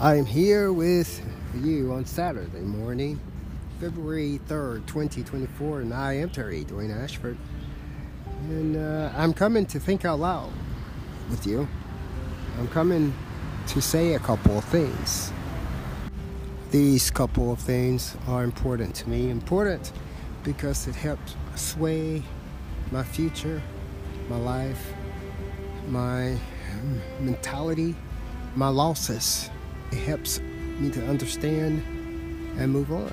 I am here with you on Saturday morning, February 3rd, 2024, and I am Terry Dwayne Ashford, and I'm coming to think out loud with you. I'm coming to say a couple of things. These couple of things are important to me. Important because it helps sway my future, my life, my mentality, my losses. It helps me to understand and move on.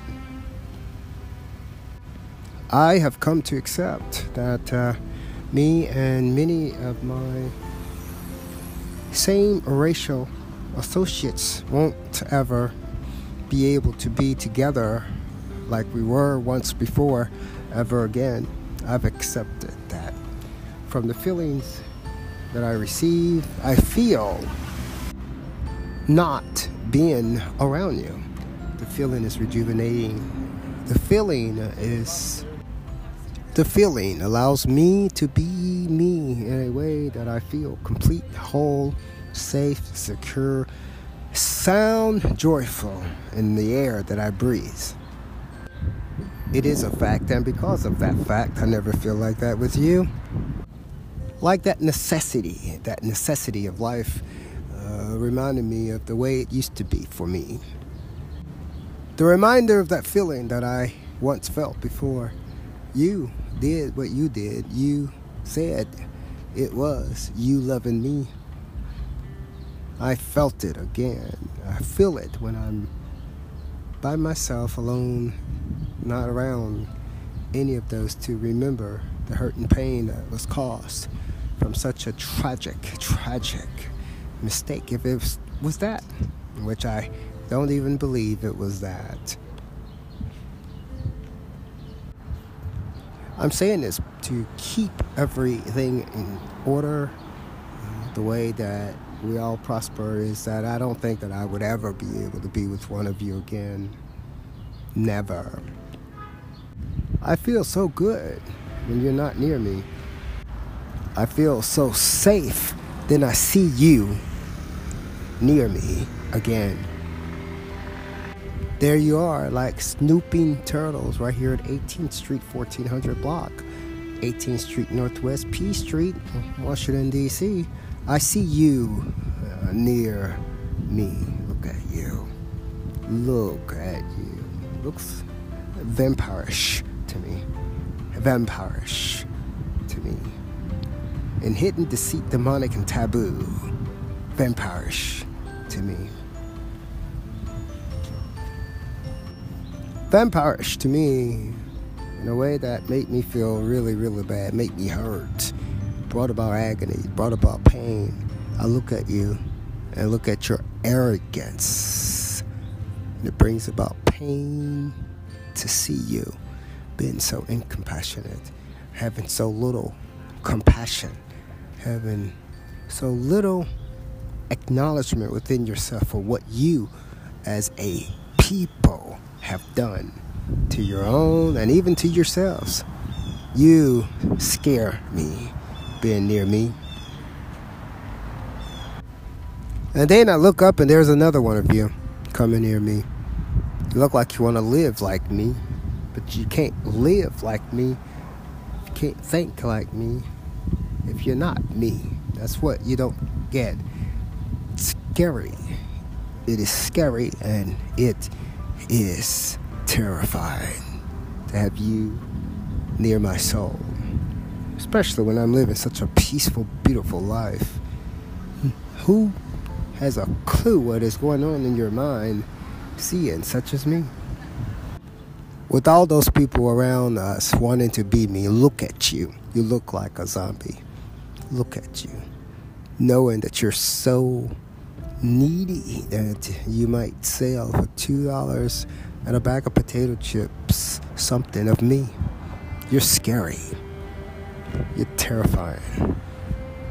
I have come to accept that me and many of my same racial associates won't ever be able to be together like we were once before ever again. I've accepted that. From the feelings that I receive, I feel not being around you. The feeling is rejuvenating. The feeling allows me to be me in a way that I feel complete, whole, safe, secure, sound, joyful in the air that I breathe. It is a fact, and because of that fact, I never feel like that with you. Like that necessity of life reminded me of the way it used to be for me. The reminder of that feeling that I once felt before you did what you did. You said it was you loving me. I felt it again. I feel it when I'm by myself, alone, not around any of those to remember the hurt and pain that was caused from such a tragic mistake, if it was that, which I don't even believe it was that. I'm saying this to keep everything in order. The way that we all prosper is that I don't think that I would ever be able to be with one of you again. Never. I feel so good when you're not near me. I feel so safe. Then I see you near me again. There you are, like snooping turtles right here at 18th Street, 1400 block, 18th Street Northwest, P Street, Washington, D.C. I see you near me. Look at you. Look at you. Looks vampirish to me. And hidden, deceit, demonic, and taboo. Vampirish to me. Vampirish to me in a way that made me feel really, really bad. Made me hurt. Brought about agony. Brought about pain. I look at you and look at your arrogance. And it brings about pain to see you being so incompassionate. Having so little compassion. Having so little acknowledgement within yourself for what you as a people have done to your own and even to yourselves. You scare me being near me. And then I look up and there's another one of you coming near me. You look like you want to live like me, but you can't live like me. You can't think like me. If you're not me, that's what you don't get. It's scary. It is scary, and it is terrifying to have you near my soul. Especially when I'm living such a peaceful, beautiful life. Who has a clue what is going on in your mind seeing such as me? With all those people around us wanting to be me, look at you. You look like a zombie. Look at you, knowing that you're so needy that you might sell for $2 and a bag of potato chips something of me. You're scary. You're terrifying.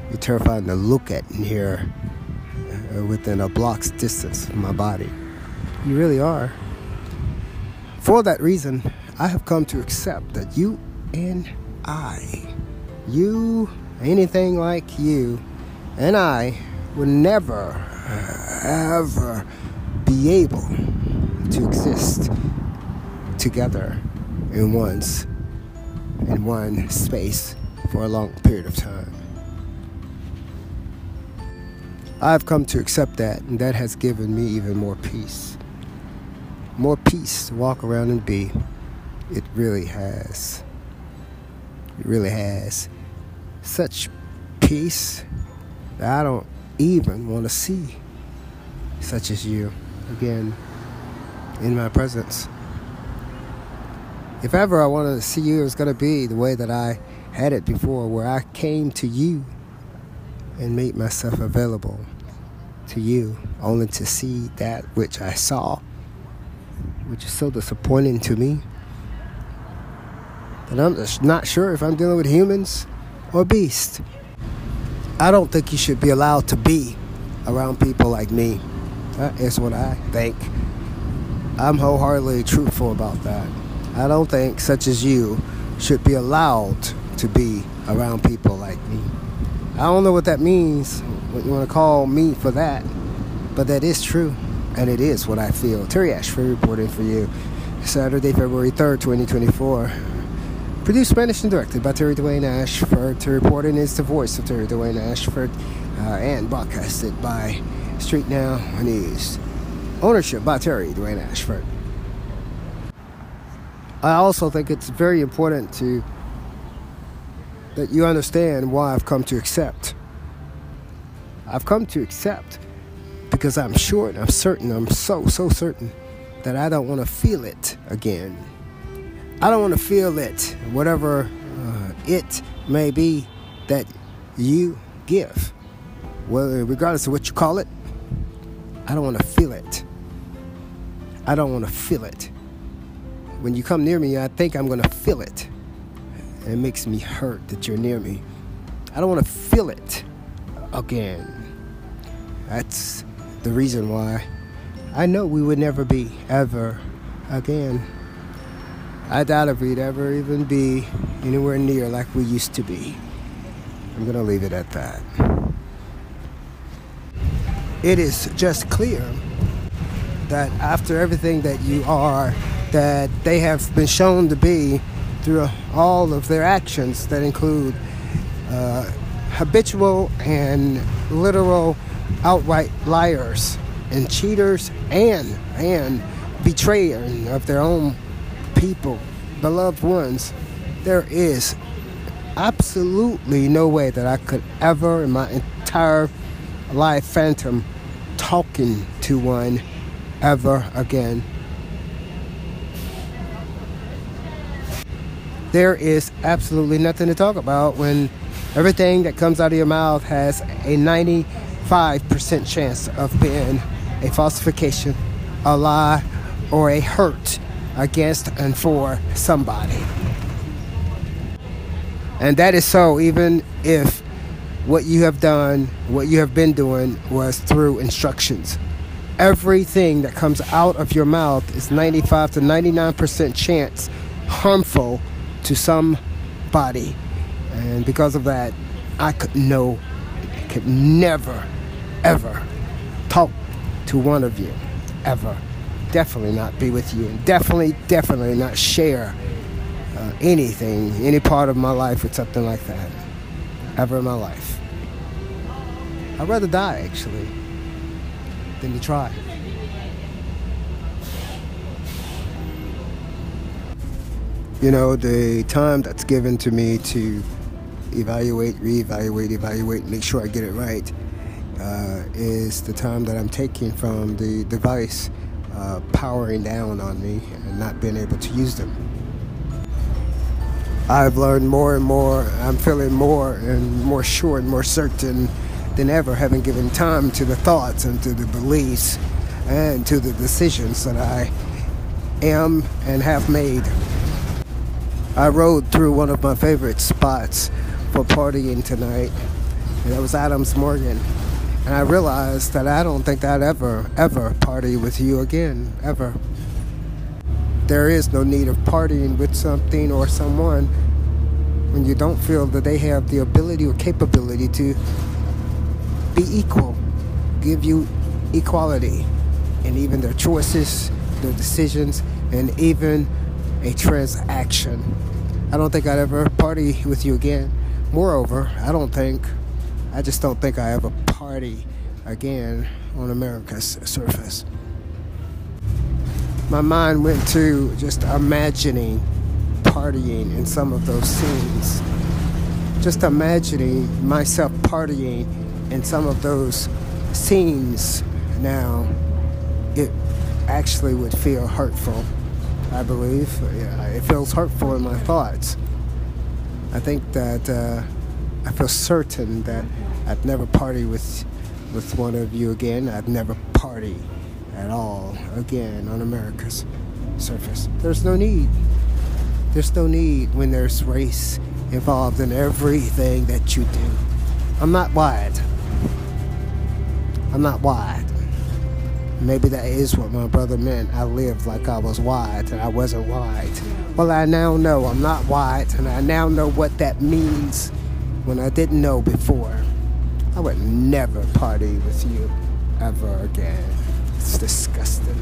You're terrifying to look at here within a block's distance of my body. You really are. For that reason, I have come to accept that you and I, you, anything like you, and I will never, ever be able to exist together in one space for a long period of time. I've come to accept that, and that has given me even more peace. More peace to walk around and be. It really has. It really has. Such peace that I don't even want to see such as you again in my presence. If ever I wanted to see you, it was going to be the way that I had it before, where I came to you and made myself available to you, only to see that which I saw, which is so disappointing to me, that I'm just not sure if I'm dealing with humans or beasts. I don't think you should be allowed to be around people like me. That is what I think. I'm wholeheartedly truthful about that. I don't think such as you should be allowed to be around people like me. I don't know what that means, what you want to call me for that, but that is true, and it is what I feel. Terry Ashford reporting for you, Saturday, February 3rd, 2024. Produced, Spanish, and directed by Terry Dwayne Ashford. Terry reporting is the voice of Terry Dwayne Ashford, and broadcasted by Street Now News. Ownership by Terry Dwayne Ashford. I also think it's very important that you understand why I've come to accept. I've come to accept because I'm sure and I'm certain, I'm so certain that I don't want to feel it again. I don't want to feel it, whatever it may be that you give. Well, regardless of what you call it, I don't want to feel it. I don't want to feel it. When you come near me, I think I'm going to feel it. And it makes me hurt that you're near me. I don't want to feel it again. That's the reason why I know we would never be ever again. I doubt if we'd ever even be anywhere near like we used to be. I'm going to leave it at that. It is just clear that after everything that you are, that they have been shown to be through all of their actions that include habitual and literal outright liars and cheaters and betrayers of their own people, beloved ones. There is absolutely no way that I could ever in my entire life phantom talking to one ever again. There is absolutely nothing to talk about when everything that comes out of your mouth has a 95% chance of being a falsification, a lie, or a hurt against and for somebody. And that is so even if what you have done, what you have been doing was through instructions. Everything that comes out of your mouth is 95 to 99% chance harmful to somebody, and because of that, I could never, ever talk to one of you, ever. Definitely not be with you, and definitely not share anything, any part of my life with something like that, ever in my life. I'd rather die actually than to try. You know, the time that's given to me to evaluate, reevaluate, evaluate, make sure I get it right, is the time that I'm taking from the device powering down on me and not being able to use them. I've learned more and more. I'm feeling more and more sure and more certain than ever, having given time to the thoughts and to the beliefs and to the decisions that I am and have made. I rode through one of my favorite spots for partying tonight, and that was Adams Morgan. And I realized that I don't think I'd ever party with you again, ever. There is no need of partying with something or someone when you don't feel that they have the ability or capability to be equal, give you equality, and even their choices, their decisions, and even a transaction. I don't think I'd ever party with you again. Moreover, I just don't think I ever party again on America's surface. My mind went to just imagining partying in some of those scenes. Just imagining myself partying in some of those scenes now, it actually would feel hurtful, I believe. Yeah, it feels hurtful in my thoughts. I think that I feel certain that I'd never party with one of you again. I'd never party at all again on America's surface. There's no need. There's no need when there's race involved in everything that you do. I'm not wide. Maybe that is what my brother meant. I lived like I was wide and I wasn't wide. Well, I now know I'm not wide, and I now know what that means when I didn't know before. I would never party with you ever again. It's disgusting.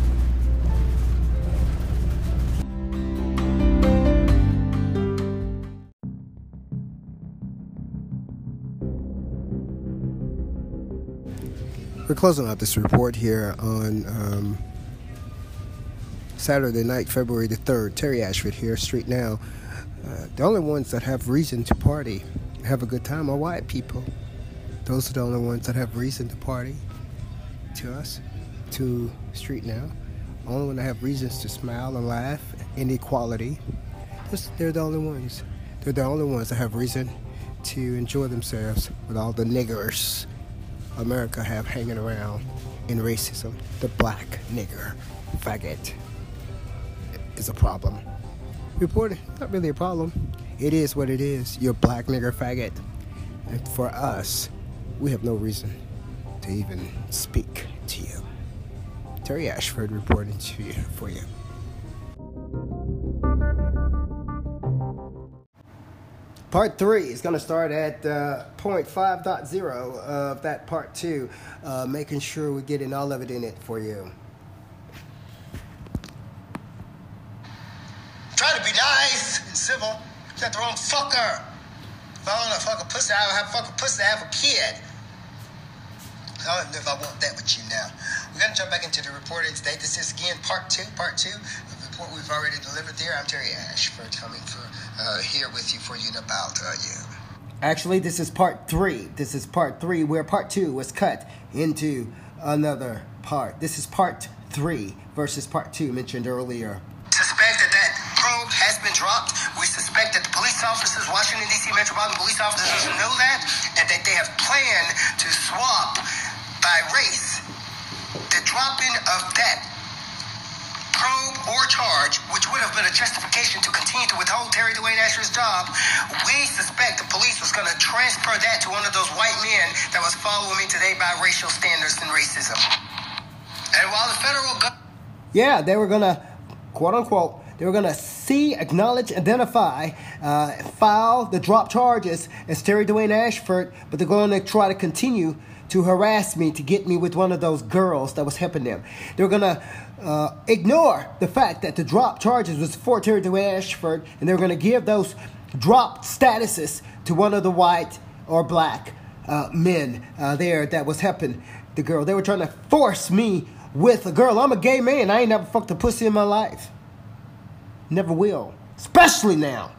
We're closing out this report here on Saturday night, February the 3rd. Terry Ashford here, Street Now. The only ones that have reason to party and have a good time are white people. Those are the only ones that have reason to party, to us, to Street Now. Only one that have reasons to smile and laugh, inequality. They're the only ones. They're the only ones that have reason to enjoy themselves with all the niggers America have hanging around in racism. The black nigger faggot is a problem. Reported, not really a problem. It is what it is. You're black nigger faggot. And for us, we have no reason to even speak to you. Terry Ashford reporting to you for you. Part 3 is going to start at point 5.0 of that part 2, making sure we're getting all of it in it for you. Try to be nice and civil. Is that the wrong fucker? If I want to fuck a pussy, I don't have fucking pussy, I have a kid. I don't know if I want that with you now. We're going to jump back into the reporting today. This is, again, part 2 of the report we've already delivered there. I'm Terry Ashford coming through here with you for you and about you. Actually, this is part 3. This is part 3 where part 2 was cut into another part. This is part 3 versus part 2 mentioned earlier. Suspect that probe has been dropped. We suspect that the police officers, Washington, D.C. Metropolitan Police officers know that, and that they have planned to swap by race. The dropping of that probe or charge, which would have been a justification to continue to withhold Terry Dwayne Ashford's job, we suspect the police was going to transfer that to one of those white men that was following me today by racial standards and racism. And while the federal government... Yeah, they were going to, quote unquote, they were going to see, acknowledge, identify, file the drop charges as Terry Dwayne Ashford, but they're going to try to continue to harass me to get me with one of those girls that was helping them. They're going to ignore the fact that the drop charges was for Terry Dwayne Ashford, and they're going to give those drop statuses to one of the white or black men there that was helping the girl. They were trying to force me with a girl. I'm a gay man. I ain't never fucked a pussy in my life. Never will, especially now.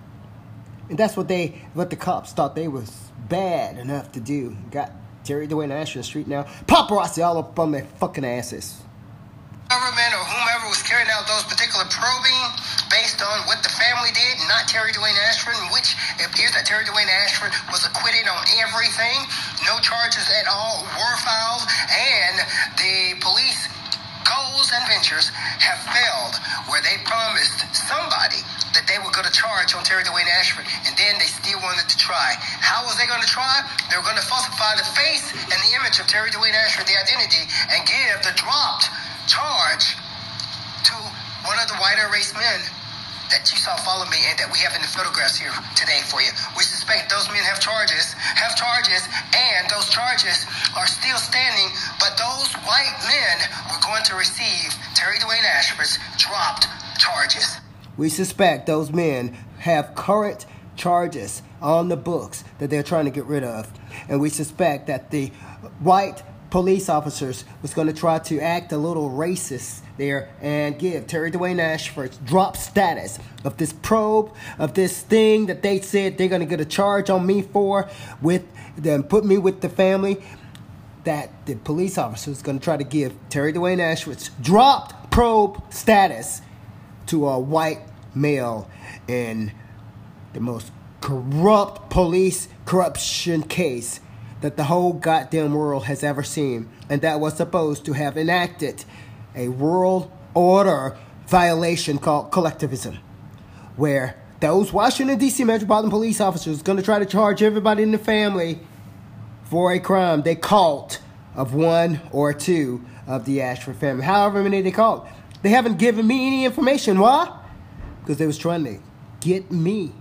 And that's what the cops thought they was bad enough to do. Got Terry Dwayne Ashford Street Now. Paparazzi all up on their fucking asses. Government or whomever was carrying out those particular probing based on what the family did, not Terry Dwayne Ashford, in which it appears that Terry Dwayne Ashford was acquitted on everything. No charges at all were filed, and the police goals and ventures have failed where they promised somebody that they would go to charge on Terry Dwayne Ashford, and then they still wanted to try. How was they going to try? They were going to falsify the face and the image of Terry Dwayne Ashford, the identity, and give the dropped charge to one of the whiter race men that you saw follow me and that we have in the photographs here today for you. We suspect those men have charges, and those charges are still standing, but those white men were going to receive Terry Dwayne Ashford's dropped charges. We suspect those men have current charges on the books that they're trying to get rid of, and we suspect that the white police officers was going to try to act a little racist there and give Terry Dwayne Ashford's drop status of this probe, of this thing that they said they're going to get a charge on me for, with them, put me with the family, that the police officer is going to try to give Terry Dwayne Ashford's dropped probe status to a white male in the most corrupt police corruption case that the whole goddamn world has ever seen, and that was supposed to have enacted a world order violation called collectivism, where those Washington, D.C. metropolitan police officers going to try to charge everybody in the family for a crime they caught of one or two of the Ashford family, however many they caught. They haven't given me any information. Why? Because they was trying to get me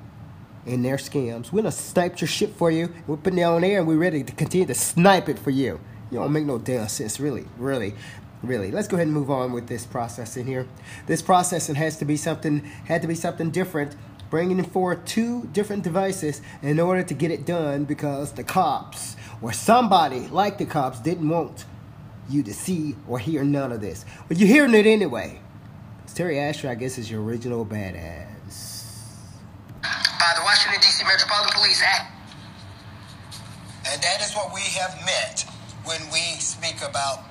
in their scams. We're going to snipe your shit for you. We're putting it on air, and we're ready to continue to snipe it for you. You don't make no damn sense, really. Let's go ahead and move on with this processing here. This processing had to be something different, bringing forward two different devices in order to get it done, because the cops, or somebody like the cops, didn't want you to see or hear none of this. But you're hearing it anyway. Terry Ashford, I guess, is your original badass. By the Washington, D.C. Metropolitan Police Act. And that is what we have meant when we speak about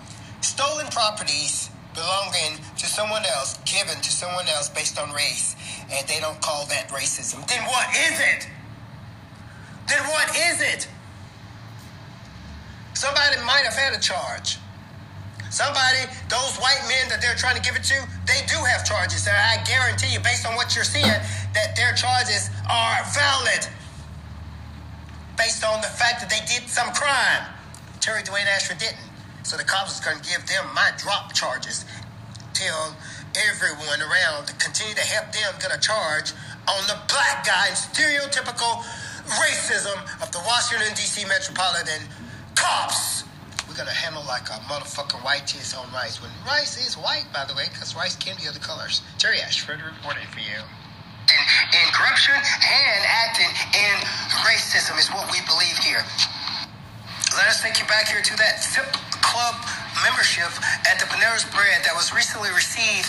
stolen properties belonging to someone else, given to someone else based on race, and they don't call that racism. Then what is it? Somebody might have had a charge. Those white men that they're trying to give it to, they do have charges. And I guarantee you, based on what you're seeing, that their charges are valid. Based on the fact that they did some crime. Terry Dwayne Ashford didn't. So the cops is going to give them my drop charges. Tell everyone around to continue to help them get a charge on the black guy and stereotypical racism of the Washington, D.C. metropolitan cops. We're going to handle like a motherfucking white is on rice. When rice is white, by the way, because rice can be other colors. Terry Ashford reported for you. In corruption and acting in racism is what we believe here. Let us take you back here to that FIP Club membership at the Panera's Bread that was recently received.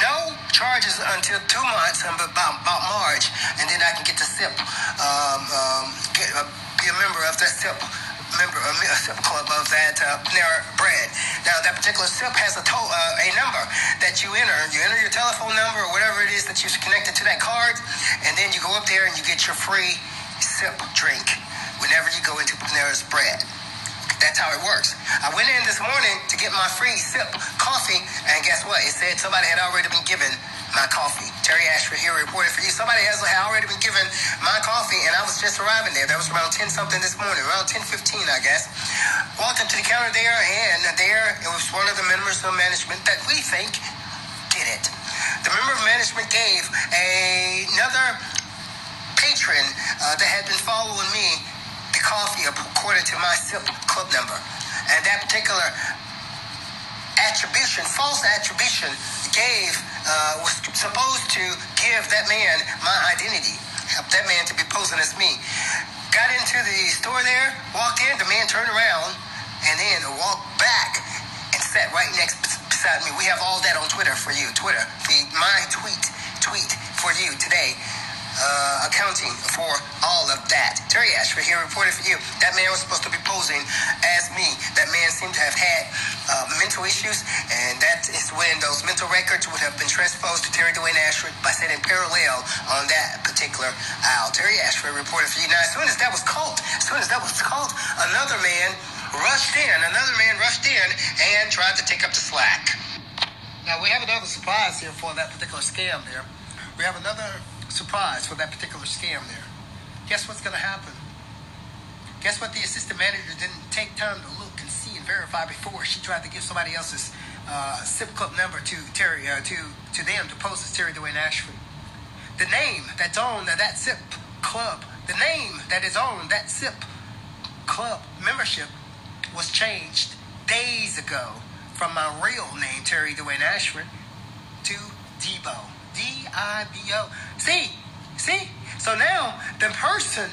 No charges until 2 months, about March. And then I can get to SIP, be a member of that SIP. Member of a SIP club of that Panera Bread. Now, that particular SIP has a number that you enter. You enter your telephone number or whatever it is that you're connected to that card, and then you go up there and you get your free SIP drink whenever you go into Panera's Bread. That's how it works. I went in this morning to get my free SIP coffee, and guess what? It said somebody had already been given my coffee. Terry Ashford here reported for you. Somebody has already been given my coffee, and I was just arriving there. That was around 10 something this morning, around 10:15, I guess. Walked up to the counter there, and there it was one of the members of management that we think did it. The member of management gave another patron that had been following me the coffee according to my SIP club number, and that particular false attribution gave was supposed to give that man my identity, help that man to be posing as me. Got into the store there, walked in, the man turned around and then walked back and sat right next beside me. We have all that on Twitter for you. Twitter feed my tweet for you today, accounting for all of that. Terry Ashford here reported for you. That man was supposed to be posing as me. That man seemed to have had mental issues, and that is when those mental records would have been transposed to Terry Dwayne Ashford by setting parallel on that particular aisle. Terry Ashford reported for you. Now, as soon as that was caught, another man rushed in and tried to take up the slack. Now, we have another surprise here for that particular scam there. We have another surprise for that particular scam there. Guess what's going to happen? Guess what? The assistant manager didn't take time to look and see and verify before she tried to give somebody else's SIP club number to them to pose as Terry Dwayne Ashford. The name that's on that SIP club, the name that is on that SIP club membership was changed days ago from my real name, Terry Dwayne Ashford, to Debo. D-I-B-O. See? So now the person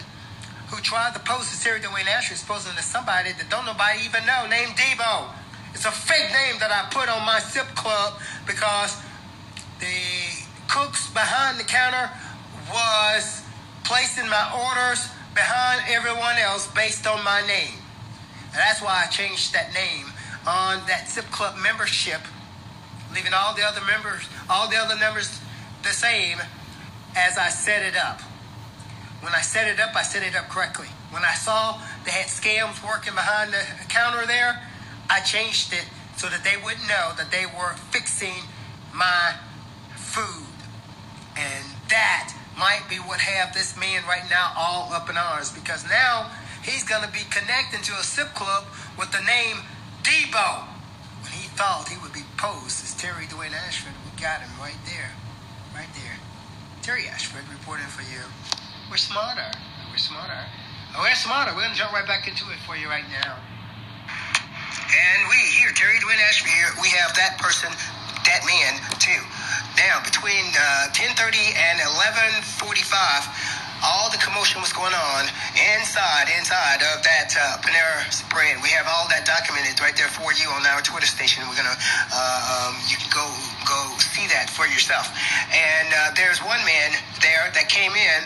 who tried to post as Terry Dwayne Ashford is posting to somebody that don't nobody even know named Debo. It's a fake name that I put on my SIP club because the cooks behind the counter was placing my orders behind everyone else based on my name. And that's why I changed that name on that SIP club membership, leaving all the other numbers the same as I set it up. When I set it up, I set it up correctly. When I saw they had scams working behind the counter there, I changed it so that they wouldn't know that they were fixing my food. And that might be what have this man right now all up in arms, because now he's going to be connecting to a SIP club with the name Debo, when he thought he would be posed as Terry Dwayne Ashford. We got him right there. Right there. Terry Ashford reporting for you. We're smarter. We're smarter. We're smarter. We're going to jump right back into it for you right now. And we here, Terry Dwayne Ashford here, we have that person, that man, too. Now, between 10:30 and 11:45, all the commotion was going on inside of that Panera spread. We have all that documented right there for you on our Twitter station. We're going to, you can go see that for yourself. And there's one man there that came in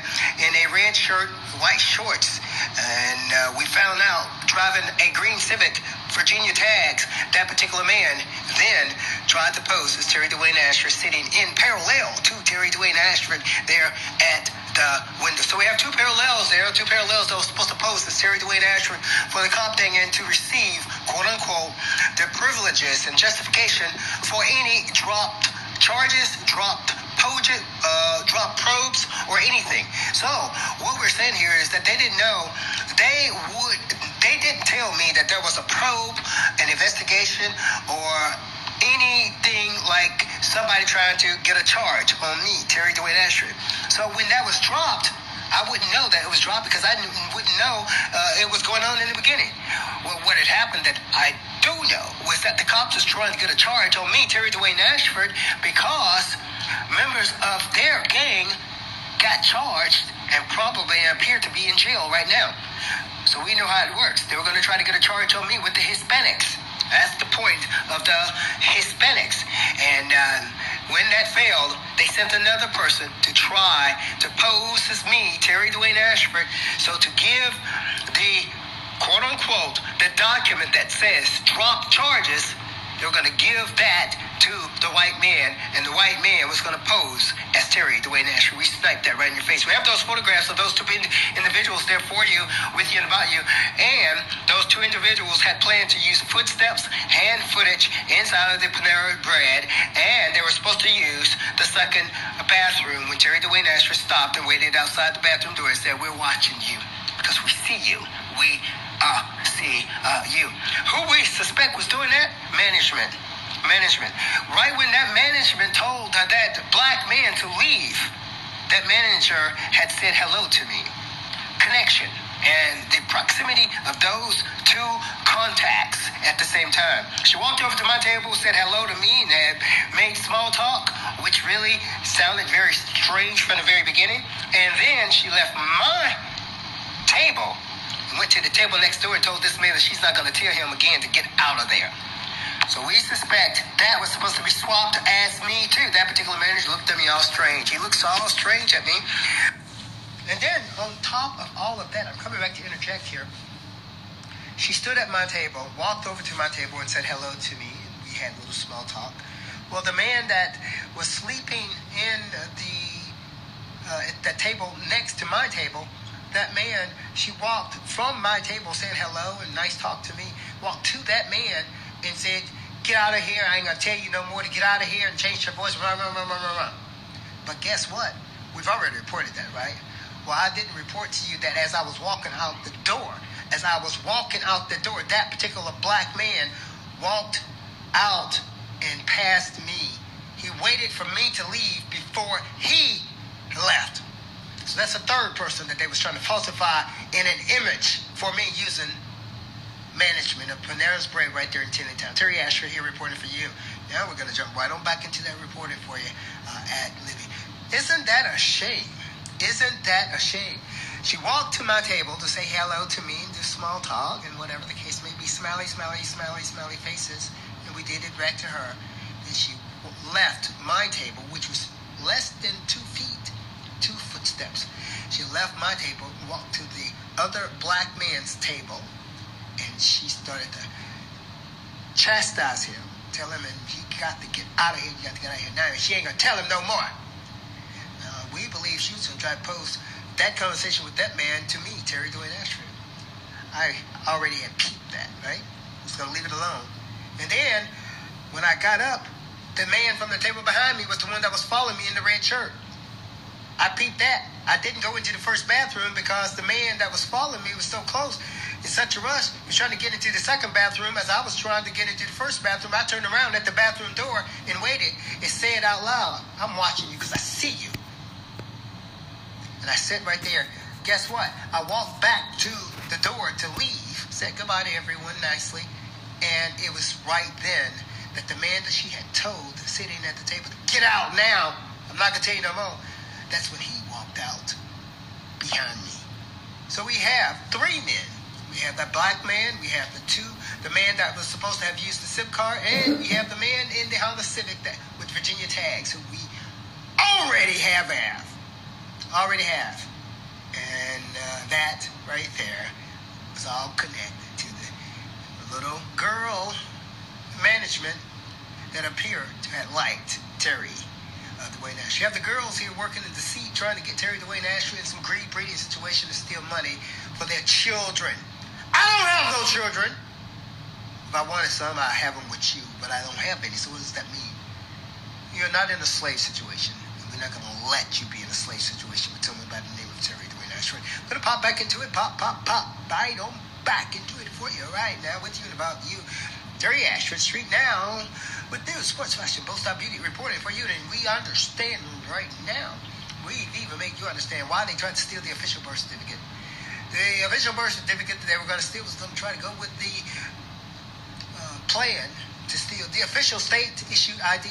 a red shirt, white shorts. And we found out, driving a green Civic, Virginia tags, that particular man then tried to pose as Terry Dwayne Ashford, sitting in parallel to Terry Dwayne Ashford there at the window. So we have two parallels there, two parallels that was supposed to pose as Terry Dwayne Ashford for the cop thing and to receive, quote-unquote, their privileges and justification for any dropped charges, dropped probes, or anything. So what we're saying here is that they didn't know, they didn't tell me that there was a probe, an investigation, or anything like somebody trying to get a charge on me, Terry Dwayne Ashford. So when that was dropped, I wouldn't know that it was dropped because I wouldn't know it was going on in the beginning. Well, what had happened that I do know was that the cops was trying to get a charge on me, Terry Dwayne Ashford, because members of their gang got charged and probably appear to be in jail right now. So we know how it works. They were going to try to get a charge on me with the Hispanics. That's the point of the Hispanics. And when that failed, they sent another person to try to pose as me, Terry Dwayne Ashford, so to give the, quote-unquote, the document that says drop charges, they were going to give that to the white man, and the white man was going to pose as Terry Dwayne Ashford. We sniped that right in your face. We have those photographs of those two individuals there for you, with you, and about you. And those two individuals had planned to use footsteps, hand footage inside of the Panera Bread, and they were supposed to use the second bathroom when Terry Dwayne Ashford stopped and waited outside the bathroom door and said, "We're watching you because we see you. We see you." Who we suspect was doing that? Management. Right when that management told that black man to leave, that manager had said hello to me. Connection and the proximity of those two contacts at the same time. She walked over to my table, said hello to me, and had made small talk, which really sounded very strange from the very beginning. And then she left my table, went to the table next door and told this man that she's not going to tell him again to get out of there. So we suspect that was supposed to be swapped as me too. That particular manager looked at me all strange. He looks all strange at me. And then on top of all of that, I'm coming back to interject here. She stood at my table, walked over to my table and said hello to me. We had a little small talk. Well, the man that was sleeping in the table next to my table, that man, she walked from my table, said hello and nice talk to me, walked to that man and said, "Get out of here. I ain't going to tell you no more to get out of here," and changed her voice. Rah, rah, rah, rah, rah. But guess what? We've already reported that, right? Well, I didn't report to you that as I was walking out the door, that particular black man walked out and passed me. He waited for me to leave before he left. So that's a third person that they was trying to falsify in an image for me using management of Panera's Bread right there in Tennytown. Terry Ashford here reporting for you. Now we're going to jump right on back into that reporting for you at Libby. Isn't that a shame? Isn't that a shame? She walked to my table to say hello to me and do small talk and whatever the case may be. Smiley, smiley, smiley, smiley faces. And we did it back to her. Then she left my table, which was less than 2 feet, 2 footsteps. She left my table, walked to the other black man's table, and she started to chastise him, tell him, you got to get out of here, you got to get out of here now. And she ain't going to tell him no more. We believe she was going to try to pose that conversation with that man to me, Terry Dwayne Ashford. I already had peeped that, right? I was going to leave it alone. And then, when I got up, the man from the table behind me was the one that was following me in the red shirt. I peeped that. I didn't go into the first bathroom because the man that was following me was so close, in such a rush, he was trying to get into the second bathroom. As I was trying to get into the first bathroom, I turned around at the bathroom door and waited and said out loud, I'm watching you because I see you. And I sat right there. Guess what? I walked back to the door to leave, said goodbye to everyone nicely, and it was right then that the man that she had told sitting at the table, get out now, I'm not going to tell you no more, that's when he walked out behind me. So we have three men. We have that black man, we have the man that was supposed to have used the SIP card, and we have the man in the Honda Civic that, with Virginia tags, who we already have. And that right there was all connected to the little girl management that appeared to have liked Terry Dwayne Ashford. You have the girls here working in the seat trying to get Terry Dwayne Ashford in some greedy, breeding situation to steal money for their children. I don't have no children. If I wanted some, I'd have them with you, but I don't have any. So what does that mean? You're not in a slave situation. We're not going to let you be in a slave situation with someone by the name of Terry Dwayne Ashford. I'm going to pop back into it. Pop, pop, pop. Bite on back into it for you. All right, now with you and about you. Terry Ashford Street now with news, sports, fashion, both our beauty reporting for you. And we understand right now. We even make you understand why they tried to steal the official birth certificate. The official birth certificate that they were going to steal was going to try to go with the plan to steal the official state-issued ID.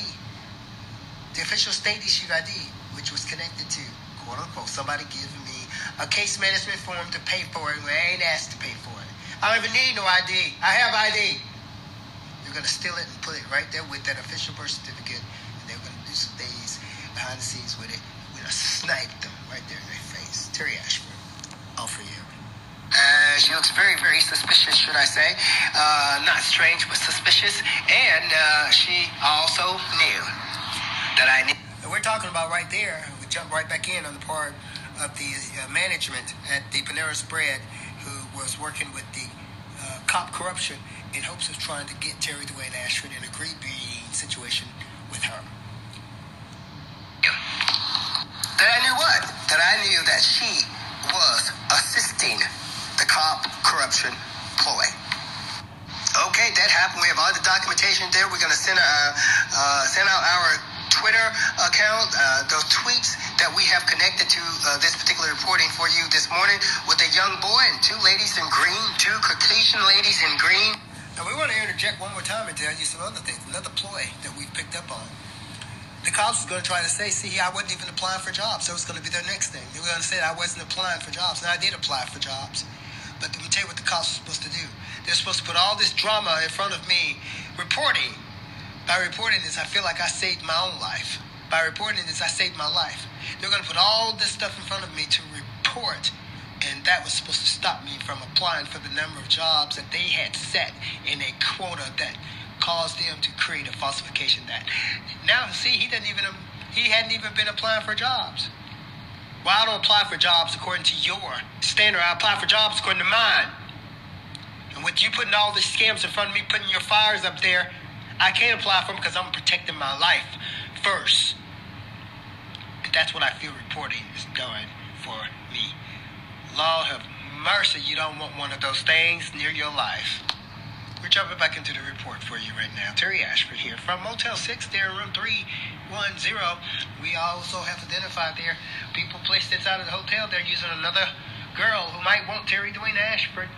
The official state-issued ID, which was connected to, quote-unquote, somebody giving me a case management form to pay for it when I ain't asked to pay for it. I don't even need no ID. I have ID. They're going to steal it and put it right there with that official birth certificate, and they're going to do some things behind the scenes with it. We're going to snipe them right there in their face. Terry Ashford, all for you. She looks very, very suspicious, should I say. Not strange, but suspicious. And she also knew that I knew. We're talking about right there. We jump right back in on the part of the management at the Panera's Bread who was working with the cop corruption in hopes of trying to get Terry Dwayne Ashford in a greed-breeding situation with her. That I knew what? That I knew that she was assisting the cop corruption ploy. Okay, that happened. We have all the documentation there. We're going to send out our Twitter account, those tweets that we have connected to this particular reporting for you this morning with a young boy and two ladies in green, two Caucasian ladies in green. Now, we want to interject one more time and tell you some other things, another ploy that we've picked up on. The cops was going to try to say, see, I wasn't even applying for jobs. So it was going to be their next thing. They were going to say I wasn't applying for jobs. And I did apply for jobs. But let me tell you what the cops were supposed to do. They're supposed to put all this drama in front of me reporting. By reporting this, I feel like I saved my own life. By reporting this, I saved my life. They're going to put all this stuff in front of me to report, and that was supposed to stop me from applying for the number of jobs that they had set in a quota that caused them to create a falsification that. Now, see, he hadn't even been applying for jobs. Well, I don't apply for jobs according to your standard. I apply for jobs according to mine. And with you putting all these scams in front of me, putting your fires up there, I can't apply for them because I'm protecting my life first. And that's what I feel reporting is doing for me. Lord have mercy, you don't want one of those things near your life. We're jumping back into the report for you right now. Terry Ashford here from Motel 6 there in room 3. 10, we also have identified there people placed inside of the hotel. They're using another girl who might want Terry Dwayne Ashford,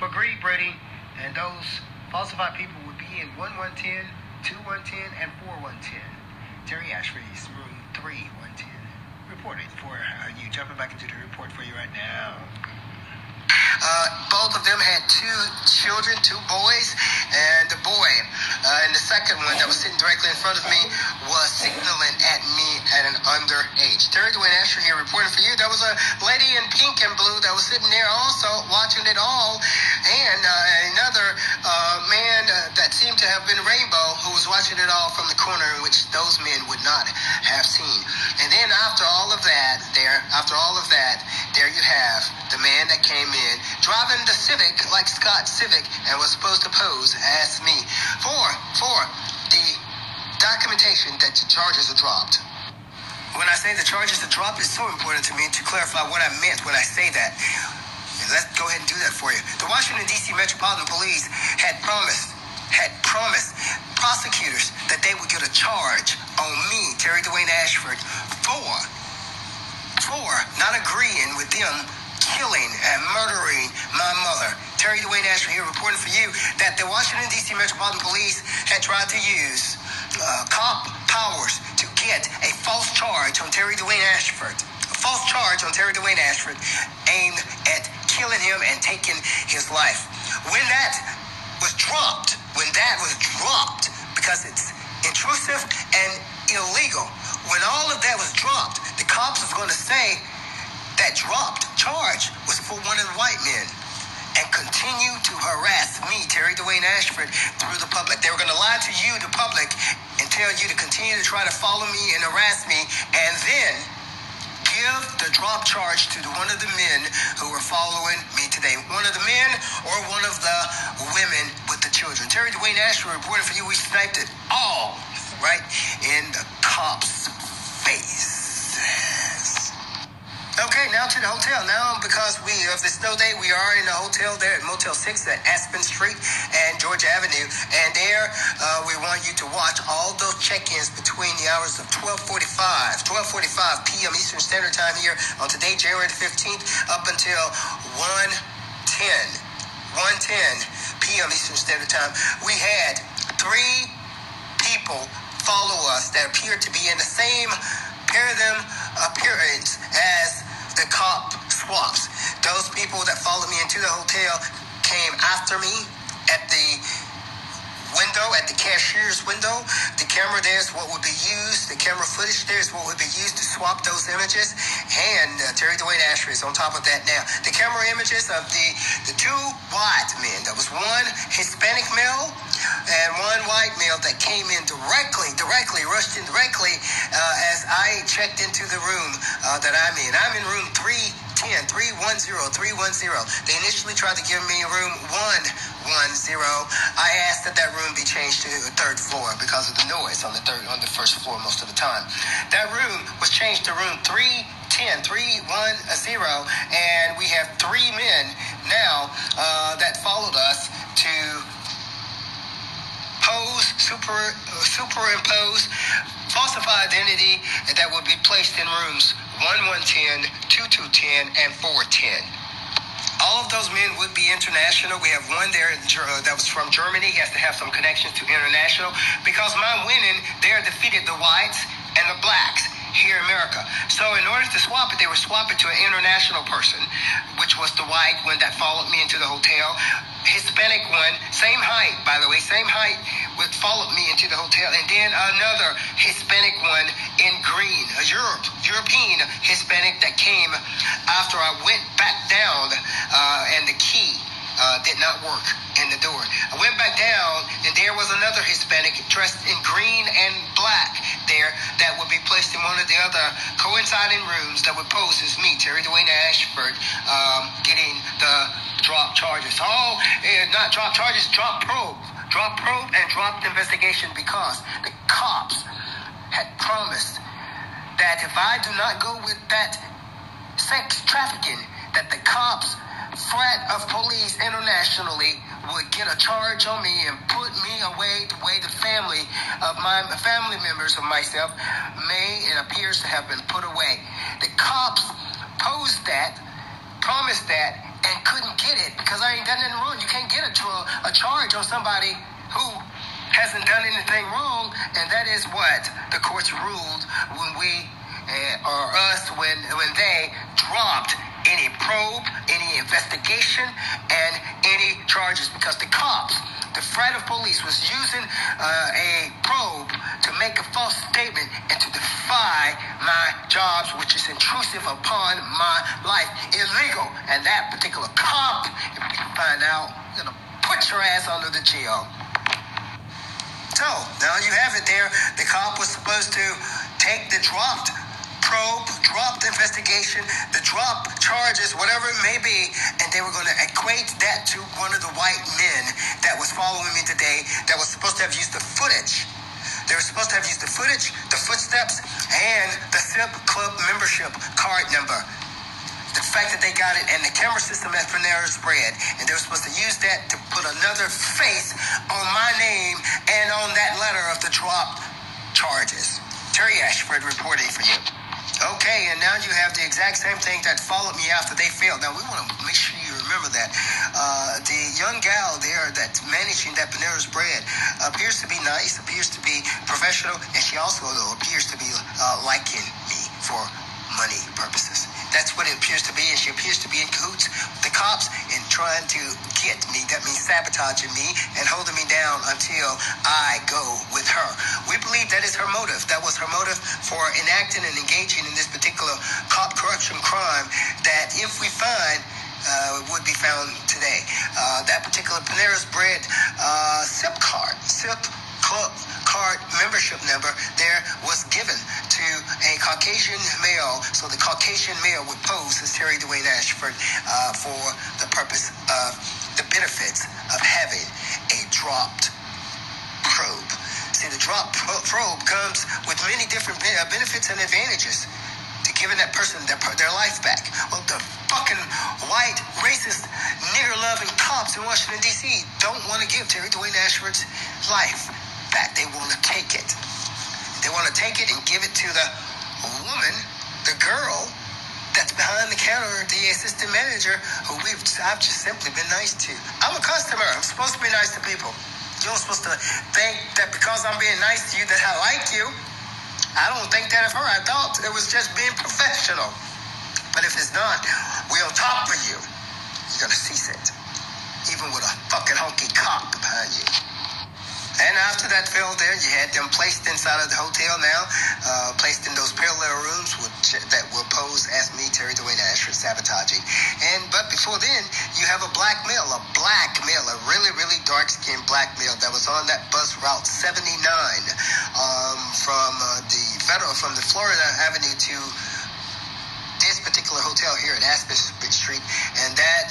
McGree Brady, and those falsified people would be in 1110, 2110, and 4110. Terry Ashford's room 3110. Reported for you. Jumping back into the report for you right now. Both of them had two children, two boys, and the boy and the second one that was sitting directly in front of me was signaling at me at an underage. Terry Dwayne Ashford here reporting for you. There was a lady in pink and blue that was sitting there also watching it all, and another man that seemed to have been Rainbow who was watching it all from the corner, in which those men would not have seen. And then after all of that, there you have the man that came in driving the Civic, like Scott Civic, and was supposed to pose as me for the documentation that the charges are dropped. When I say the charges are dropped, it's so important to me to clarify what I meant when I say that. Let's go ahead and do that for you. The Washington, D.C. Metropolitan Police had promised prosecutors that they would get a charge on me, Terry Dwayne Ashford, for not agreeing with them killing and murdering my mother. Terry Dwayne Ashford here reporting for you that the Washington, D.C. Metropolitan Police had tried to use cop powers to get a false charge on Terry Dwayne Ashford. A false charge on Terry Dwayne Ashford aimed at killing him and taking his life. When that was dropped, because it's intrusive and illegal, when all of that was dropped, the cops was going to say that dropped charge was for one of the white men and continue to harass me, Terry Dwayne Ashford, through the public. They were going to lie to you, the public, and tell you to continue to try to follow me and harass me, and then give the drop charge to one of the men who were following me today. One of the men or one of the women with the children. Terry Dwayne Ashford reporting for you. We sniped it all right in the cops' face. Okay, now to the hotel. Now, because of the snow day, we are in the hotel there at Motel 6 at Aspen Street and Georgia Avenue. And there, we want you to watch all those check-ins between the hours of 12:45 p.m. Eastern Standard Time here on today, January 15th, up until 1:10 p.m. Eastern Standard Time. We had three people follow us that appeared to be in the same appearance as the cop swaps. Those people that followed me into the hotel came after me at the window, at the cashier's window. The camera there is what would be used. The camera footage there is what would be used to swap those images. And Terry Dwayne Ashford is on top of that now. The camera images of the two white men. There was one Hispanic male and one white male that came in rushed in directly as I checked into the room that I'm in. I'm in room 310, 310. They initially tried to give me room 110. I asked that room be changed to the third floor because of the noise on the first floor most of the time. That room was changed to room 310, 310, and we have three men now that followed us to pose, superimpose, falsified identity that will be placed in rooms 1110, 2210, and 410. All of those men would be international. We have one there that was from Germany. He has to have some connections to international because my women there defeated the whites and the blacks here in America. So in order to swap it, they were swapping to an international person, which was the white one that followed me into the hotel. Hispanic one, same height, by the way, would followed me into the hotel. And then another Hispanic one in green, a European Hispanic that came after I went back down and the key did not work in the door. I went back down and there was another Hispanic dressed in green and black there that would be placed in one of the other coinciding rooms that would pose as me, Terry Dwayne Ashford, getting the drop charges. Oh, not drop charges, drop probe and dropped investigation because the cops had promised that if I do not go with that sex trafficking, that the cops, frat of police internationally, would get a charge on me and put me a way, the way the family of my family members of myself may and appears to have been put away. The cops posed that, promised that, and couldn't get it because I ain't done nothing wrong. You can't get a charge on somebody who hasn't done anything wrong, and that is what the courts ruled when when they dropped any probe, any investigation, and any charges, because the cops, the threat of police, was using a probe to make a false statement and to defy my jobs, which is intrusive upon my life, illegal. And that particular cop, if you find out, I'm gonna put your ass under the jail. So now you have it there. The cop was supposed to take the dropped probe, dropped investigation, the drop charges, whatever it may be, and they were going to equate that to one of the white men that was following me today that was supposed to have used the footage. They were supposed to have used the footage, the footsteps, and the SIP club membership card number. The fact that they got it and the camera system at Panera's Bread, and they were supposed to use that to put another face on my name and on that letter of the drop charges. Terry Ashford reporting for you. Okay, and now you have the exact same thing that followed me after they failed. Now, we want to make sure you remember that. The young gal there that's managing that Panera's Bread appears to be nice, appears to be professional, and she also, though, appears to be liking me for money purposes. That's what it appears to be, and she appears to be in cahoots with the cops and trying to get me. That means sabotaging me and holding me down until I go with her. We believe that is her motive. That was her motive for enacting and engaging in this particular cop corruption crime that, if we find, would be found today. That particular Panera's Bread SIP card, SIP club card membership number there was given to a Caucasian male, so the Caucasian male would pose as Terry Dwayne Ashford for the purpose of the benefits of having a dropped probe. See, the dropped probe comes with many different benefits and advantages to giving that person their life back. Well, the fucking white, racist, nigger-loving cops in Washington, D.C. don't want to give Terry Dwayne Ashford's life back. They want to take it. They want to take it and give it to the woman, the girl that's behind the counter, the assistant manager, who I've just simply been nice to. I'm a customer. I'm supposed to be nice to people. You're supposed to think that because I'm being nice to you that I like you. I don't think that of her. I thought it was just being professional. But if it's not, we're on top of you. You're going to cease it, even with a fucking honky cock behind you. And after that fell there, you had them placed inside of the hotel now, placed in those parallel rooms that will pose as me, Terry Dwayne Ashford, sabotaging. But before then, you have a really, really dark-skinned black male that was on that bus route 79 from the Florida Avenue to this particular hotel here at Aspen Street. And that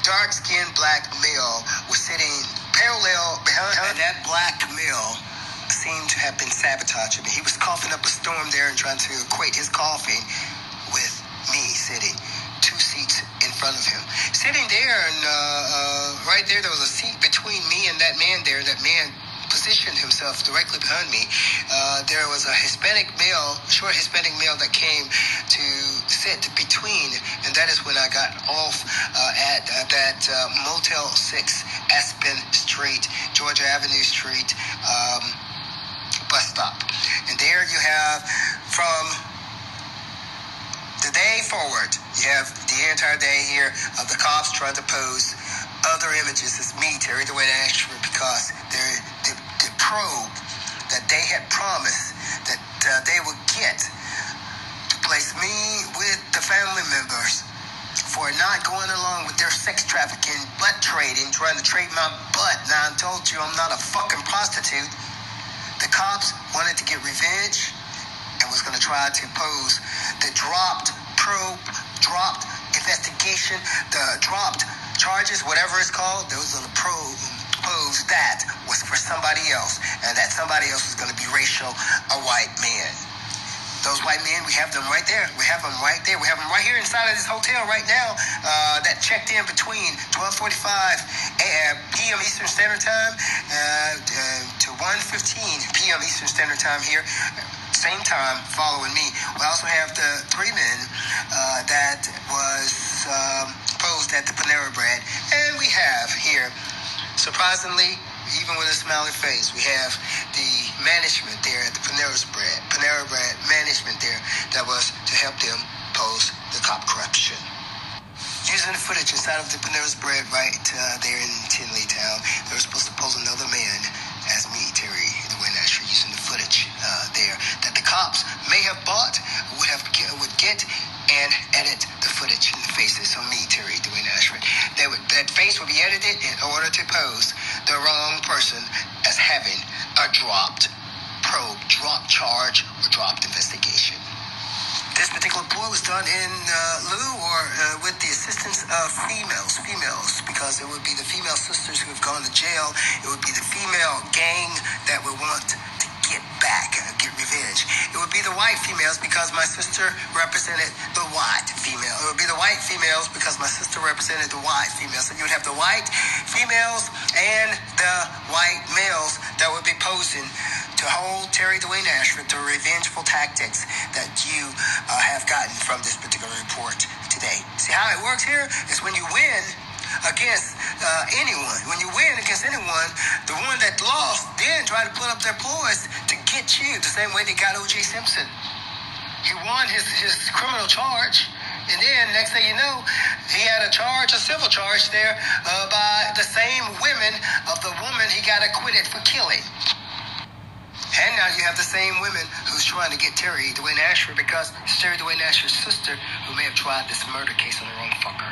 dark-skinned black male was sitting parallel behind her. And that black male seemed to have been sabotaging me. He was coughing up a storm there and trying to equate his coughing with me sitting two seats in front of him. Sitting there, and right there was a seat between me and that man there. That man positioned himself directly behind me. There was a short Hispanic male that came to sit between, and that is when I got off at that Motel 6 Aspen Street, Georgia Avenue Street bus stop. And there you have, from the day forward, you have the entire day here of the cops trying to pose other images as me, Terry Dwayne Ashford, because the probe that they had promised that they would get to place me with the family members for not going along with their sex trafficking, butt trading, trying to trade my butt. Now, I told you I'm not a fucking prostitute. The cops wanted to get revenge and was going to try to pose the dropped probe, dropped investigation, the dropped charges, whatever it's called. There was a probe that was for somebody else, and that somebody else was going to be racial, a white man. Those white men, we have them right there. We have them right there. We have them right here inside of this hotel right now that checked in between 12:45 p.m. Eastern Standard Time to 1:15 p.m. Eastern Standard Time here. Same time following me. We also have the three men that was posed at the Panera Bread. And we have here, surprisingly, even with a smiling face, we have the management there at the Panera Bread management there that was to help them pose the cop corruption. Using the footage inside of the Panera Bread right there in Tinley Town, they were supposed to pose another man as me, Terry Dwayne Ashford, using the footage there that the cops may have bought, would get, and edit the footage and the faces on me, Terry Dwayne Ashford. That face would be edited in order to pose the wrong person as having a dropped probe, dropped charge, or dropped investigation. This particular ploy was done in lieu or with the assistance of females, because it would be the female sisters who have gone to jail. It would be the female gang that would want to get back, get revenge. It would be the white females because my sister represented the white female. It would be the white females because my sister represented the white female. So you would have the white females and the white males that would be posing to hold Terry Dwayne Ashford through revengeful tactics that you have gotten from this particular report today. See, how it works here is when you win against anyone. When you win against anyone, the one that lost then try to put up their ploys to get you, the same way they got O.J. Simpson. He won his criminal charge, and then next thing you know, he had a civil charge there by the same women of the woman he got acquitted for killing. And now you have the same women who's trying to get Terry Dwayne Ashford because it's Terry Dwayne Ashford's sister who may have tried this murder case on the wrong fucker.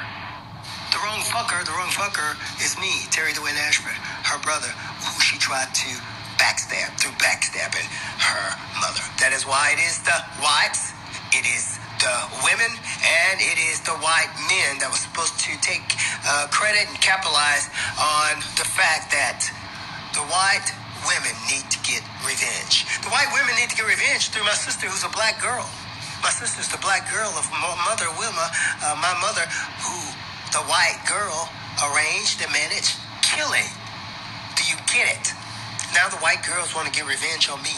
The wrong fucker is me, Terry Dwayne Ashford, her brother, who she tried to backstab through backstabbing her mother. That is why it is the whites, it is the women, and it is the white men that was supposed to take credit and capitalize on the fact that the white women need to get revenge. The white women need to get revenge through my sister, who's a black girl. My sister's the black girl of Mother Wilma, my mother, who the white girl arranged and managed killing. Do you get it? Now the white girls want to get revenge on me.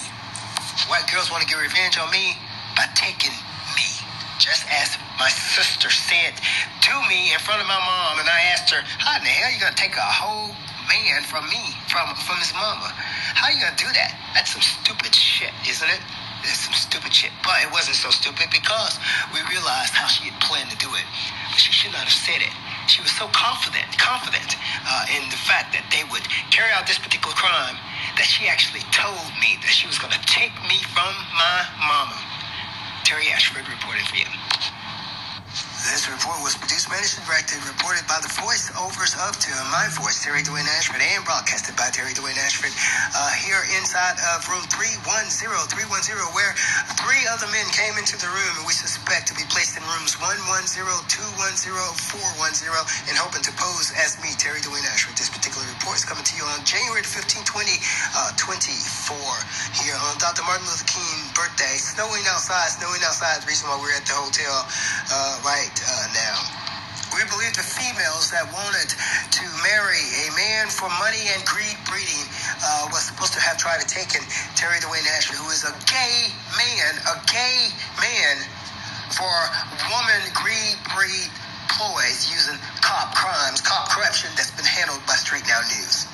White girls want to get revenge on me by taking me. Just as my sister said to me in front of my mom, and I asked her, how in the hell are you going to take a whole man from me, from his mama? How you gonna do that? That's some stupid shit, isn't it? It's some stupid shit. But it wasn't so stupid because we realized how she had planned to do it. But she should not have said it. She was so confident in the fact that they would carry out this particular crime that she actually told me that she was gonna take me from my mama. Terry Ashford reporting for you. This report was produced, managed, and directed, reported by the voiceovers of my voice, Terry Dwayne Ashford, and broadcasted by Terry Dwayne Ashford here inside of room 310, where three other men came into the room and we suspect to be placed in rooms 110, 210, 410, and hoping to pose as me, Terry Dwayne Ashford. This particular report is coming to you on January 15, 2024, here on Dr. Martin Luther King birthday. Snowing outside is the reason why we're at the hotel right now. We believe the females that wanted to marry a man for money and greed breeding was supposed to have tried to take Terry Dwayne Ashford, who is a gay man for woman greed breed ploys using cop corruption that's been handled by Street Now News.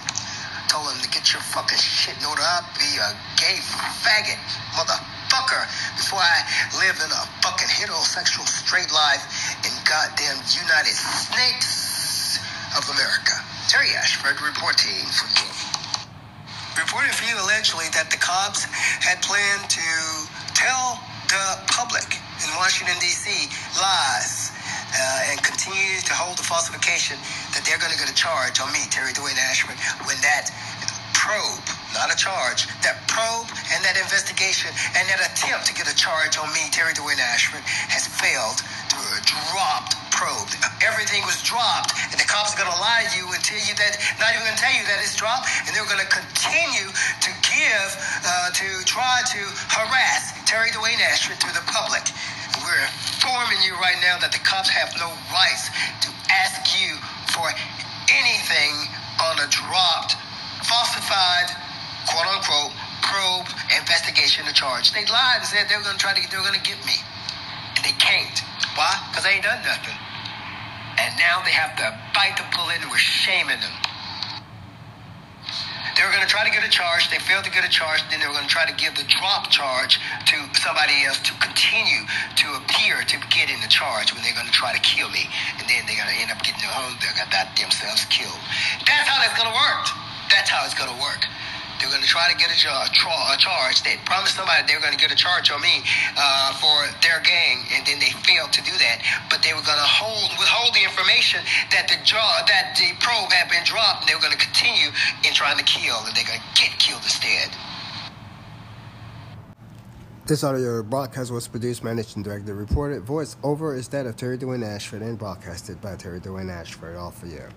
Told him to get your fucking shit in order. I'll be a gay faggot, motherfucker, before I live in a fucking heterosexual straight life in goddamn United States of America. Terry Ashford reporting for you. Reporting for you allegedly that the cops had planned to tell the public in Washington, D.C. lies and continue to hold the falsification that they're going to get a charge on me, Terry Dwayne Ashford, when that probe, not a charge, that probe and that investigation and that attempt to get a charge on me, Terry Dwayne Ashford, has failed through a dropped probe. Everything was dropped, and the cops are going to lie to you and tell you that, not even going to tell you that it's dropped, and they're going to continue to give, to try to harass Terry Dwayne Ashford through the public. We're informing you right now that the cops have no rights to ask you for anything on a dropped, falsified, investigation of the charge. They lied and said they were going to get me, and they can't. Why? Because they ain't done nothing. And now they have to bite the bullet, and we're shaming them. They were going to try to get a charge. They failed to get a charge. Then they were going to try to give the drop charge to somebody else to continue to appear to get in the charge when they're going to try to kill me. And then they're going to end up getting their own. They're going to get themselves killed. That's how that's going to work. That's how it's going to work. They're going to try to get a charge. They promised somebody they were going to get a charge on me for their gang, and then they failed to do that. But they were going to withhold the information that the probe had been dropped, and they were going to continue in trying to kill, and they're going to get killed instead. This audio broadcast was produced, managed, and directed. The reported voice over is that of Terry Dwayne Ashford and broadcasted by Terry Dwayne Ashford. All for you.